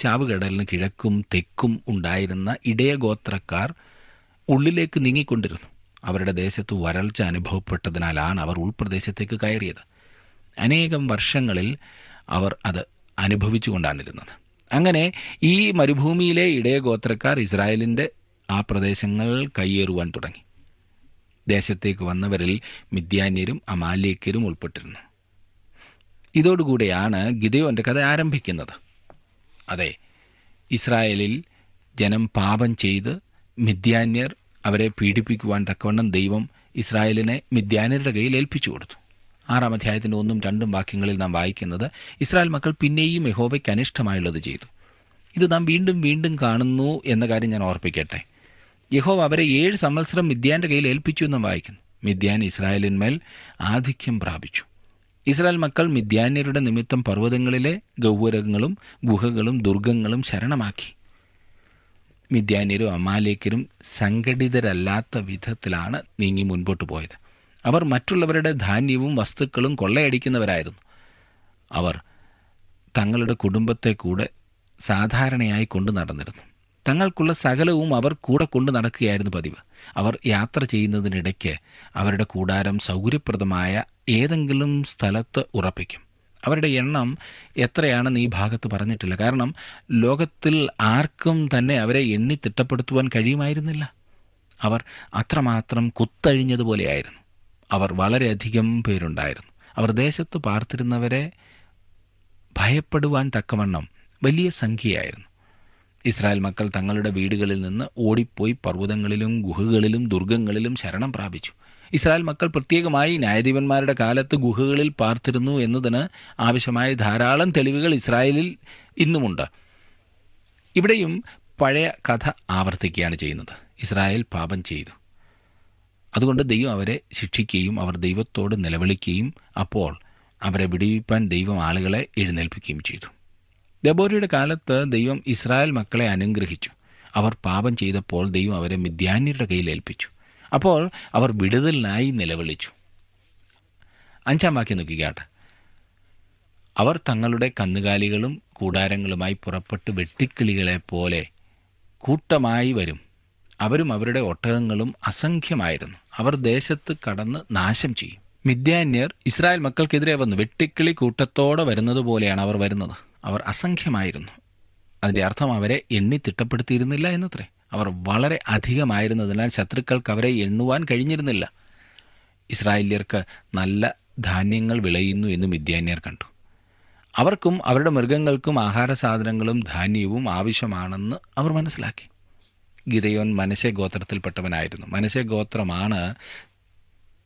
ചാവുകടലിന് കിഴക്കും തെക്കും ഉണ്ടായിരുന്ന ഇടയഗോത്രക്കാർ ഉള്ളിലേക്ക് നീങ്ങിക്കൊണ്ടിരുന്നു. അവരുടെ ദേശത്ത് വരൾച്ച അനുഭവപ്പെട്ടതിനാലാണ് അവർ ഉൾപ്രദേശത്തേക്ക് കയറിയത്. അനേകം വർഷങ്ങളിൽ അവർ അത് അനുഭവിച്ചു കൊണ്ടാണിരുന്നത്. അങ്ങനെ ഈ മരുഭൂമിയിലെ ഇടയഗോത്രക്കാർ ഇസ്രായേലിൻ്റെ ആ പ്രദേശങ്ങൾ കയ്യേറുവാൻ തുടങ്ങി. ദേശത്തേക്ക് വന്നവരിൽ മിദ്യാന്യരും അമാലേക്യരും ഉൾപ്പെട്ടിരുന്നു. ഇതോടുകൂടിയാണ് ഗിദെയോൻ്റെ കഥ ആരംഭിക്കുന്നത്. അതെ, ഇസ്രായേലിൽ ജനം പാപം ചെയ്ത് മിദ്യാന്യർ അവരെ പീഡിപ്പിക്കുവാൻ തക്കവണ്ണം ദൈവം ഇസ്രായേലിനെ മിദ്യാന്യരുടെ കയ്യിൽ ഏൽപ്പിച്ചു കൊടുത്തു. ആറാം അധ്യായത്തിൻ്റെ ഒന്നും രണ്ടും വാക്യങ്ങളിൽ നാം വായിക്കുന്നത്, ഇസ്രായേൽ മക്കൾ പിന്നെയും യഹോവയ്ക്ക് അനിഷ്ടമായുള്ളത് ചെയ്തു. ഇത് നാം വീണ്ടും വീണ്ടും കാണുന്നു എന്ന കാര്യം ഞാൻ ഓർപ്പിക്കട്ടെ. യഹോവ അവരെ ഏഴ് സംവത്സരം മിദ്യാൻ്റെ കയ്യിൽ ഏൽപ്പിച്ചു എന്ന് വായിക്കുന്നു. മിദ്യാൻ ഇസ്രായേലിന്മേൽ ആധിക്യം പ്രാപിച്ചു. ഇസ്രായേൽ മക്കൾ മിദ്യാന്യരുടെ നിമിത്തം പർവ്വതങ്ങളിലെ ഗഹ്വരങ്ങളും ഗുഹകളും ദുർഗങ്ങളും ശരണമാക്കി. മിദ്യാന്യരും അമാലേക്യരും സംഘടിതരല്ലാത്ത വിധത്തിലാണ് നീങ്ങി മുൻപോട്ട് പോയത്. അവർ മറ്റുള്ളവരുടെ ധാന്യവും വസ്തുക്കളും കൊള്ളയടിക്കുന്നവരായിരുന്നു. അവർ തങ്ങളുടെ കുടുംബത്തെ കൂടെ സാധാരണയായി കൊണ്ടു നടന്നിരുന്നു. തങ്ങൾക്കുള്ള സകലവും അവർ കൂടെ കൊണ്ടു നടക്കുകയായിരുന്നു പതിവ്. അവർ യാത്ര ചെയ്യുന്നതിനിടയ്ക്ക് അവരുടെ കൂടാരം സൗകര്യപ്രദമായ ഏതെങ്കിലും സ്ഥലത്ത് ഉറപ്പിക്കും. അവരുടെ എണ്ണം എത്രയാണെന്ന് ഈ ഭാഗത്ത് പറഞ്ഞിട്ടില്ല, കാരണം ലോകത്തിൽ ആർക്കും തന്നെ അവരെ എണ്ണി തിട്ടപ്പെടുത്തുവാൻ കഴിയുമായിരുന്നില്ല. അവർ അത്രമാത്രം കുത്തഴിഞ്ഞതുപോലെയായിരുന്നു. അവർ വളരെയധികം പേരുണ്ടായിരുന്നു. അവർ ദേശത്ത് പാർത്തിരുന്നവരെ ഭയപ്പെടുവാൻ തക്കവണ്ണം വലിയ സംഖ്യയായിരുന്നു. ഇസ്രായേൽ മക്കൾ തങ്ങളുടെ വീടുകളിൽ നിന്ന് ഓടിപ്പോയി പർവ്വതങ്ങളിലും ഗുഹകളിലും ദുർഗങ്ങളിലും ശരണം പ്രാപിച്ചു. ഇസ്രായേൽ മക്കൾ പ്രത്യേകമായി ന്യായാധിപന്മാരുടെ കാലത്ത് ഗുഹകളിൽ പാർത്തിരുന്നു എന്നതിന് ആവശ്യമായ ധാരാളം തെളിവുകൾ ഇസ്രായേലിൽ ഇന്നുമുണ്ട്. ഇവിടെയും പഴയ കഥ ആവർത്തിക്കുകയാണ് ചെയ്യുന്നത്. ഇസ്രായേൽ പാപം ചെയ്തു. അതുകൊണ്ട് ദൈവം അവരെ ശിക്ഷിക്കുകയും അവർ ദൈവത്തോട് നിലവിളിക്കുകയും അപ്പോൾ അവരെ വിടിവിപ്പാൻ ദൈവം ആളുകളെ എഴുന്നേൽപ്പിക്കുകയും ചെയ്തു. ദെബോരയുടെ കാലത്ത് ദൈവം ഇസ്രായേൽ മക്കളെ അനുഗ്രഹിച്ചു. അവർ പാപം ചെയ്തപ്പോൾ ദൈവം അവരെ മിദ്യാന്യരുടെ കയ്യിൽ ഏൽപ്പിച്ചു. അപ്പോൾ അവർ വിടുതലിനായി നിലവിളിച്ചു. അഞ്ചാം വാക്യം നോക്കിക്കാട്ടെ. അവർ തങ്ങളുടെ കന്നുകാലികളും കൂടാരങ്ങളുമായി പുറപ്പെട്ട് വെട്ടിക്കിളികളെ പോലെ കൂട്ടമായി വരും. അവരും അവരുടെ ഒട്ടകങ്ങളും അസംഖ്യമായിരുന്നു. അവർ ദേശത്ത് കടന്ന് നാശം ചെയ്യും. മിദ്യാന്യർ ഇസ്രായേൽ മക്കൾക്കെതിരെ വന്നു വെട്ടിക്കിളി കൂട്ടത്തോടെ വരുന്നത് പോലെയാണ് അവർ വരുന്നത്. അവർ അസംഖ്യമായിരുന്നു. അതിൻ്റെ അർത്ഥം അവരെ എണ്ണി തിട്ടപ്പെടുത്തിയിരുന്നില്ല എന്നത്രേ. അവർ വളരെ അധികമായിരുന്നതിനാൽ ശത്രുക്കൾക്ക് അവരെ എണ്ണുവാൻ കഴിഞ്ഞിരുന്നില്ല. ഇസ്രായേല്യർക്ക് നല്ല ധാന്യങ്ങൾ വിളയുന്നു എന്ന് മിദ്യാന്യർ കണ്ടു. അവർക്കും അവരുടെ മൃഗങ്ങൾക്കും ആഹാര സാധനങ്ങളും ധാന്യവും ആവശ്യമാണെന്ന് അവർ മനസ്സിലാക്കി. ഗിദെയോൻ മനശ്ശെ ഗോത്രത്തിൽപ്പെട്ടവനായിരുന്നു. മനശ്ശെ ഗോത്രമാണ്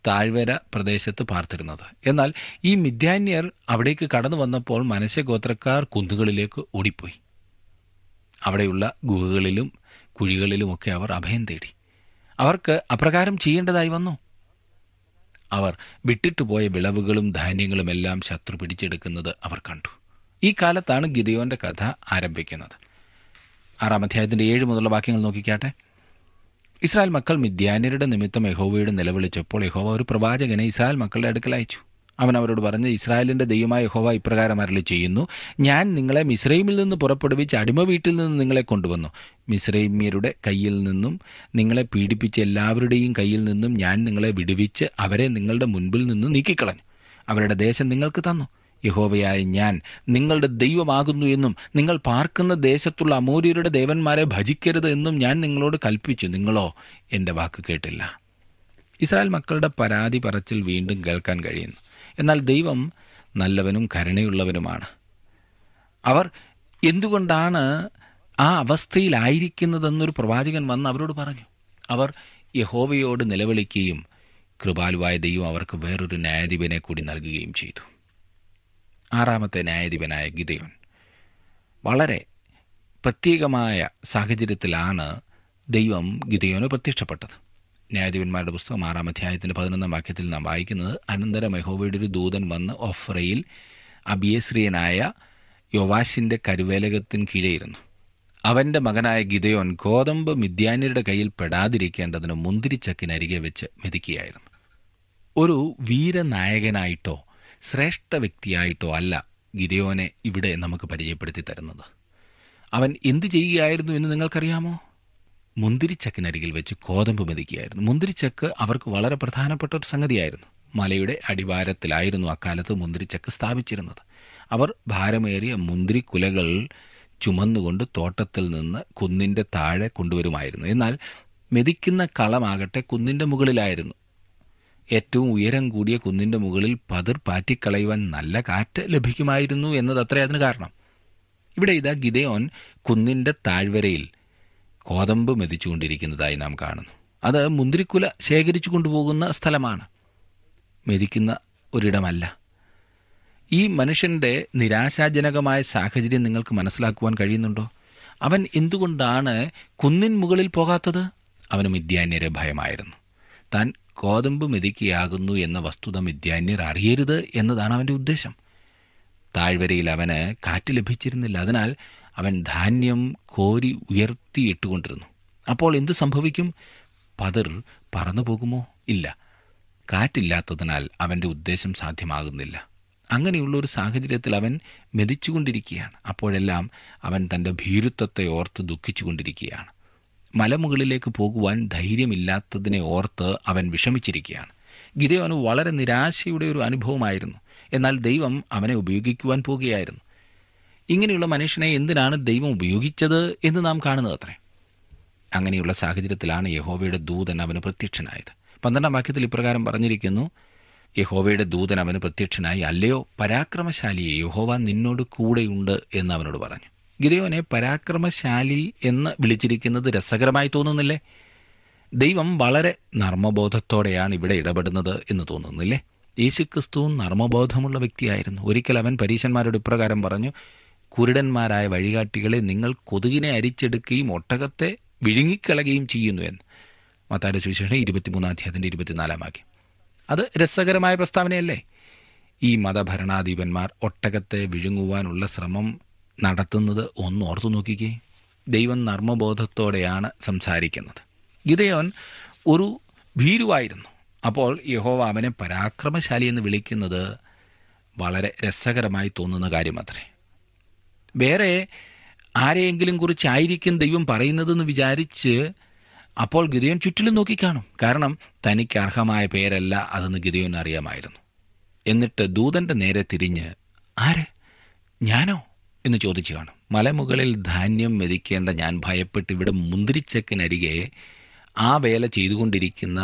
താഴ്വര പ്രദേശത്ത് പാർത്തിരുന്നത്. എന്നാൽ ഈ മിദ്യാന്യർ അവിടേക്ക് കടന്നു വന്നപ്പോൾ മനശ്ശെ ഗോത്രക്കാർ കുന്നുകളിലേക്ക് ഓടിപ്പോയി. അവിടെയുള്ള ഗുഹകളിലും കുഴികളിലുമൊക്കെ അവർ അഭയം തേടി. അവർക്ക് അപ്രകാരം ചെയ്യേണ്ടതായി വന്നു. അവർ വിട്ടിട്ടുപോയ വിളവുകളും ധാന്യങ്ങളുമെല്ലാം ശത്രു പിടിച്ചെടുക്കുന്നത് അവർ കണ്ടു. ഈ കാലത്താണ് ഗിദെയോന്റെ കഥ ആരംഭിക്കുന്നത്. ആറാം അധ്യായത്തിൻ്റെ ഏഴ് മുതലുള്ള വാക്യങ്ങൾ നോക്കിക്കാട്ടെ. ഇസ്രായേൽ മക്കൾ മിദ്യാന്യരുടെ നിമിത്തം യഹോവയോട് നിലവിളിച്ചപ്പോൾ യഹോവ ഒരു പ്രവാചകനെ ഇസ്രായേൽ മക്കളുടെ അടുക്കൽ അയച്ചു. അവൻ അവരോട് പറഞ്ഞ്, ഇസ്രായേലിൻ്റെ ദൈവമായ യഹോവ ഇപ്രകാരം അരുളി ചെയ്യുന്നു, ഞാൻ നിങ്ങളെ മിസ്രൈമിൽ നിന്ന് പുറപ്പെടുവിച്ച് അടിമ വീട്ടിൽ നിന്ന് നിങ്ങളെ കൊണ്ടുവന്നു. മിസ്രൈമ്യരുടെ കയ്യിൽ നിന്നും നിങ്ങളെ പീഡിപ്പിച്ച എല്ലാവരുടെയും കയ്യിൽ നിന്നും ഞാൻ നിങ്ങളെ വിടുവിച്ച് അവരെ നിങ്ങളുടെ മുൻപിൽ നിന്ന് നീക്കിക്കളഞ്ഞു. അവരുടെ ദേശം നിങ്ങൾക്ക് തന്നു. യഹോവയായ ഞാൻ നിങ്ങളുടെ ദൈവമാകുന്നു എന്നും നിങ്ങൾ പാർക്കുന്ന ദേശത്തുള്ള അമോര്യരുടെ ദേവന്മാരെ ഭജിക്കരുത് എന്നും ഞാൻ നിങ്ങളോട് കൽപ്പിച്ചു. നിങ്ങളോ എൻ്റെ വാക്ക് കേട്ടില്ല. ഇസ്രായേൽ മക്കളുടെ പരാതി പറച്ചിൽ വീണ്ടും കേൾക്കാൻ കഴിയുന്നു. എന്നാൽ ദൈവം നല്ലവനും കരുണയുള്ളവനുമാണ്. അവർ എന്തുകൊണ്ടാണ് ആ അവസ്ഥയിലായിരിക്കുന്നതെന്നൊരു പ്രവാചകൻ വന്ന് അവരോട് പറഞ്ഞു. അവർ യഹോവയോട് നിലവിളിക്കുകയും കൃപാലുവായ ദൈവം അവർക്ക് വേറൊരു ന്യായാധിപനെ കൂടി നൽകുകയും ചെയ്തു. ആറാമത്തെ ന്യായാധിപനായ ഗിദെയോൻ. വളരെ പ്രത്യേകമായ സാഹചര്യത്തിലാണ് ദൈവം ഗിദെയോന് പ്രത്യക്ഷപ്പെട്ടത്. ന്യായാധിപന്മാരുടെ പുസ്തകം ആറാം അധ്യായത്തിൻ്റെ പതിനൊന്നാം വാക്യത്തിൽ നാം വായിക്കുന്നത്, അനന്തരം യഹോവയുടെ ഒരു ദൂതൻ വന്ന് ഒഫ്രയിൽ അബിയസ്രിയനായ യോവാശിൻ്റെ കരുവേലകത്തിന് കീഴെയിരുന്നു. അവൻ്റെ മകനായ ഗിദെയോൻ ഗോതമ്പ് മിദ്യാന്യരുടെ കയ്യിൽ പെടാതിരിക്കേണ്ടതിന് മുന്തിരിച്ചക്കിനരികെ വെച്ച് മെതിക്കുകയായിരുന്നു. ഒരു വീരനായകനായിട്ടോ ശ്രേഷ്ഠ വ്യക്തിയായിട്ടോ അല്ല ഗിദെയോനെ ഇവിടെ നമുക്ക് പരിചയപ്പെടുത്തി തരുന്നത്. അവൻ എന്ത് ചെയ്യുകയായിരുന്നു എന്ന് നിങ്ങൾക്കറിയാമോ? മുന്തിരിച്ചക്കിനരികിൽ വെച്ച് കോതമ്പ് മെതിക്കുകയായിരുന്നു. മുന്തിരിച്ചക്ക് അവർക്ക് വളരെ പ്രധാനപ്പെട്ട ഒരു സംഗതിയായിരുന്നു. മലയുടെ അടിവാരത്തിലായിരുന്നു അക്കാലത്ത് മുന്തിരിച്ചക്ക് സ്ഥാപിച്ചിരുന്നത്. അവർ ഭാരമേറിയ മുന്തിരി കുലകൾ ചുമന്നുകൊണ്ട് തോട്ടത്തിൽ നിന്ന് കുന്നിൻ്റെ താഴെ കൊണ്ടുവരുമായിരുന്നു. എന്നാൽ മെതിക്കുന്ന കളമാകട്ടെ കുന്നിൻ്റെ മുകളിലായിരുന്നു. ഏറ്റവും ഉയരം കൂടിയ കുന്നിൻ്റെ മുകളിൽ പതിർ പാറ്റിക്കളയുവാൻ നല്ല കാറ്റ് ലഭിക്കുമായിരുന്നു എന്നതത്രേ അതിന് കാരണം. ഇവിടെ ഇതാ ഗിദെയോൻ കുന്നിൻ്റെ താഴ്വരയിൽ കോതമ്പ് മെതിച്ചുകൊണ്ടിരിക്കുന്നതായി നാം കാണുന്നു. അത് മുന്തിരിക്കുല ശേഖരിച്ചു കൊണ്ടുപോകുന്ന സ്ഥലമാണ്, മെതിക്കുന്ന ഒരിടമല്ല. ഈ മനുഷ്യൻ്റെ നിരാശാജനകമായ സാഹചര്യം നിങ്ങൾക്ക് മനസ്സിലാക്കുവാൻ കഴിയുന്നുണ്ടോ? അവൻ എന്തുകൊണ്ടാണ് കുന്നിൻ മുകളിൽ പോകാത്തത്? അവന് മിദ്യാന്യരെ ഭയമായിരുന്നു. താൻ കോതമ്പ് മെതിക്കുകയാകുന്നു എന്ന വസ്തുത മിദ്യാന്യർ അറിയരുത് എന്നതാണ് അവൻ്റെ ഉദ്ദേശം. താഴ്വരയിൽ അവന് കാറ്റ് ലഭിച്ചിരുന്നില്ല. അതിനാൽ അവൻ ധാന്യം കോരി ഉയർത്തിയിട്ടുകൊണ്ടിരുന്നു. അപ്പോൾ എന്ത് സംഭവിക്കും? പതിർ പറന്നു പോകുമോ? ഇല്ല. കാറ്റില്ലാത്തതിനാൽ അവൻ്റെ ഉദ്ദേശം സാധ്യമാകുന്നില്ല. അങ്ങനെയുള്ള ഒരു സാഹചര്യത്തിൽ അവൻ മെതിച്ചുകൊണ്ടിരിക്കുകയാണ്. അപ്പോഴെല്ലാം അവൻ തൻ്റെ ഭീരുത്വത്തെ ഓർത്ത് ദുഃഖിച്ചുകൊണ്ടിരിക്കുകയാണ്. മലമുകളിലേക്ക് പോകുവാൻ ധൈര്യമില്ലാത്തതിനെ ഓർത്ത് അവൻ വിഷമിച്ചിരിക്കുകയാണ്. ഗിദെയോന് വളരെ നിരാശയുടെ ഒരു അനുഭവമായിരുന്നു. എന്നാൽ ദൈവം അവനെ ഉപയോഗിക്കുവാൻ പോകുകയായിരുന്നു. ഇങ്ങനെയുള്ള മനുഷ്യനെ എന്തിനാണ് ദൈവം ഉപയോഗിച്ചത് എന്ന് നാം കാണുന്നത് അത്രേ. അങ്ങനെയുള്ള സാഹചര്യത്തിലാണ് യഹോവയുടെ ദൂതൻ അവന് പ്രത്യക്ഷനായത്. പന്ത്രണ്ടാം വാക്യത്തിൽ ഇപ്രകാരം പറഞ്ഞിരിക്കുന്നു, യഹോവയുടെ ദൂതൻ അവന് പ്രത്യക്ഷനായി, അല്ലയോ പരാക്രമശാലിയെ, യഹോവ നിന്നോട് കൂടെയുണ്ട് എന്ന് അവനോട് പറഞ്ഞു. ഗിദെയോനെ പരാക്രമശാലി എന്ന് വിളിച്ചിരിക്കുന്നത് രസകരമായി തോന്നുന്നില്ലേ? ദൈവം വളരെ നർമ്മബോധത്തോടെയാണ് ഇവിടെ ഇടപെടുന്നത് എന്ന് തോന്നുന്നില്ലേ? യേശുക്രിസ്തു നർമ്മബോധമുള്ള വ്യക്തിയായിരുന്നു. ഒരിക്കൽ അവൻ പരീശന്മാരോട് ഇപ്രകാരം പറഞ്ഞു, കുരുടന്മാരായ വഴികാട്ടികളെ, നിങ്ങൾ കൊതുകിനെ അരിച്ചെടുക്കുകയും ഒട്ടകത്തെ വിഴുങ്ങിക്കളയുകയും ചെയ്യുന്നു എന്ന്. മത്തായിയുടെ സുവിശേഷം ഇരുപത്തിമൂന്നാം അധ്യായത്തിൻ്റെ ഇരുപത്തിനാലാം വാക്യം. അത് രസകരമായ പ്രസ്താവനയല്ലേ? ഈ മതഭരണാധിപന്മാർ ഒട്ടകത്തെ വിഴുങ്ങുവാനുള്ള ശ്രമം നടത്തുന്നത് ഒന്ന് ഓർത്തു നോക്കിക്കേ. ദൈവം നർമ്മബോധത്തോടെയാണ് സംസാരിക്കുന്നത്. ഗിദെയോൻ ഒരു ഭീരുവായിരുന്നു. അപ്പോൾ യഹോവ അവനെ പരാക്രമശാലി എന്ന് വിളിക്കുന്നത് വളരെ രസകരമായി തോന്നുന്ന കാര്യമത്രേ. വേറെ ആരെയെങ്കിലും കുറിച്ചായിരിക്കും ദൈവം പറയുന്നതെന്ന് വിചാരിച്ച് അപ്പോൾ ഗിദെയോൻ ചുറ്റിലും നോക്കിക്കാണും. കാരണം തനിക്ക് അർഹമായ പേരല്ല അതെന്ന് ഗിദെയോൻ അറിയാമായിരുന്നു. എന്നിട്ട് ദൂതൻ്റെ നേരെ തിരിഞ്ഞ് ആരെ, ഞാനോ എന്ന് ചോദിച്ചു കാണും. മലമുകളിൽ ധാന്യം മെതിക്കേണ്ട ഞാൻ ഭയപ്പെട്ട് ഇവിടെ മുന്തിരിച്ചക്കിനരികെ ആ വേല ചെയ്തുകൊണ്ടിരിക്കുന്ന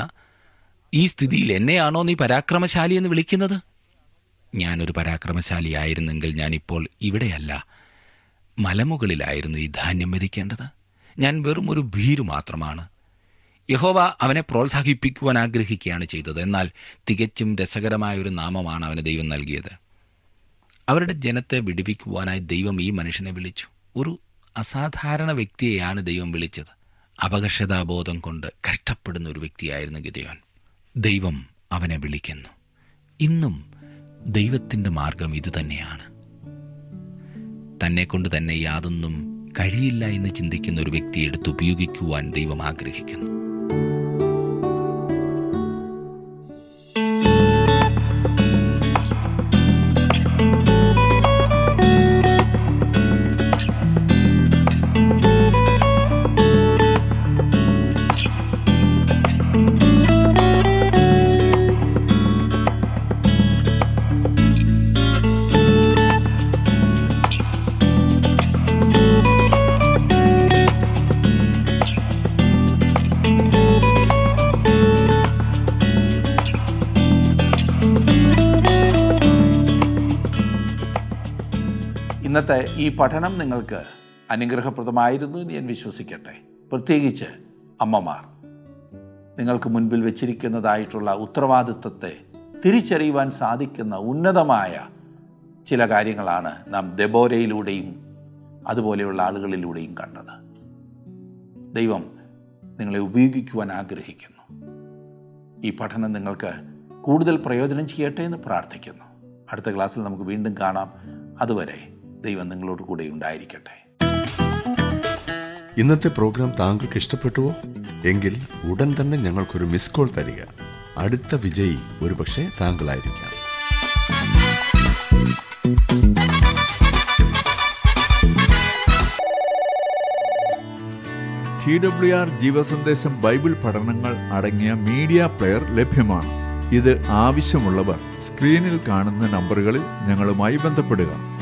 ഈ സ്ഥിതിയിൽ എന്നെയാണോ നീ പരാക്രമശാലി എന്ന് വിളിക്കുന്നത്? ഞാനൊരു പരാക്രമശാലിയായിരുന്നെങ്കിൽ ഞാനിപ്പോൾ ഇവിടെയല്ല, മലമുകളിലായിരുന്നു ഈ ധാന്യം മെതിക്കേണ്ടത്. ഞാൻ വെറും ഒരു ഭീരു മാത്രമാണ്. യഹോവ അവനെ പ്രോത്സാഹിപ്പിക്കുവാൻ ആഗ്രഹിക്കുകയാണ് ചെയ്തത്. എന്നാൽ തികച്ചും രസകരമായൊരു നാമമാണ് അവന് ദൈവം നൽകിയത്. അവരുടെ ജനത്തെ വിടുവിക്കുവാനായി ദൈവം ഈ മനുഷ്യനെ വിളിച്ചു. ഒരു അസാധാരണ വ്യക്തിയെയാണ് ദൈവം വിളിച്ചത്. അപകർഷതാബോധം കൊണ്ട് കഷ്ടപ്പെടുന്ന ഒരു വ്യക്തിയായിരുന്നു ഗിദെയോൻ. ദൈവം അവനെ വിളിക്കുന്നു. ഇന്നും ദൈവത്തിൻ്റെ മാർഗം ഇതുതന്നെയാണ്. തന്നെക്കൊണ്ട് തന്നെ യാതൊന്നും കഴിയില്ല എന്ന് ചിന്തിക്കുന്ന ഒരു വ്യക്തിയെ എടുത്ത് ഉപയോഗിക്കുവാൻ ദൈവം ആഗ്രഹിക്കുന്നു. ഇന്നത്തെ ഈ പഠനം നിങ്ങൾക്ക് അനുഗ്രഹപ്രദമായിരുന്നു എന്ന് ഞാൻ വിശ്വസിക്കട്ടെ. പ്രത്യേകിച്ച് അമ്മമാർ നിങ്ങൾക്ക് മുൻപിൽ വെച്ചിരിക്കുന്നതായിട്ടുള്ള ഉത്തരവാദിത്വത്തെ തിരിച്ചറിയുവാൻ സാധിക്കുന്ന ഉന്നതമായ ചില കാര്യങ്ങളാണ് നാം ദെബോരയിലൂടെയും അതുപോലെയുള്ള ആളുകളിലൂടെയും കണ്ടത്. ദൈവം നിങ്ങളെ ഉപയോഗിക്കുവാൻ ആഗ്രഹിക്കുന്നു. ഈ പഠനം നിങ്ങൾക്ക് കൂടുതൽ പ്രയോജനം ചെയ്യട്ടെ എന്ന് പ്രാർത്ഥിക്കുന്നു. അടുത്ത ക്ലാസ്സിൽ നമുക്ക് വീണ്ടും കാണാം. അതുവരെ ദൈവം നിങ്ങളോട് കൂടെ ഉണ്ടായിരിക്കട്ടെ. ഇന്നത്തെ പ്രോഗ്രാം താങ്കൾക്ക് ഇഷ്ടപ്പെട്ടുവോ? എങ്കിൽ ഉടൻ തന്നെ ഞങ്ങൾക്കൊരു മിസ് കോൾ തരിക. അടുത്ത വിജയി ഒരുപക്ഷെ താങ്കളായിരിക്കാം. ടി ഡബ്ല്യു ആർ ജീവസന്ദേശം ബൈബിൾ പഠനങ്ങൾ അടങ്ങിയ മീഡിയ പ്ലെയർ ലഭ്യമാണ്. ഇത് ആവശ്യമുള്ളവർ സ്ക്രീനിൽ കാണുന്ന നമ്പറുകളിൽ ഞങ്ങളുമായി ബന്ധപ്പെടുക.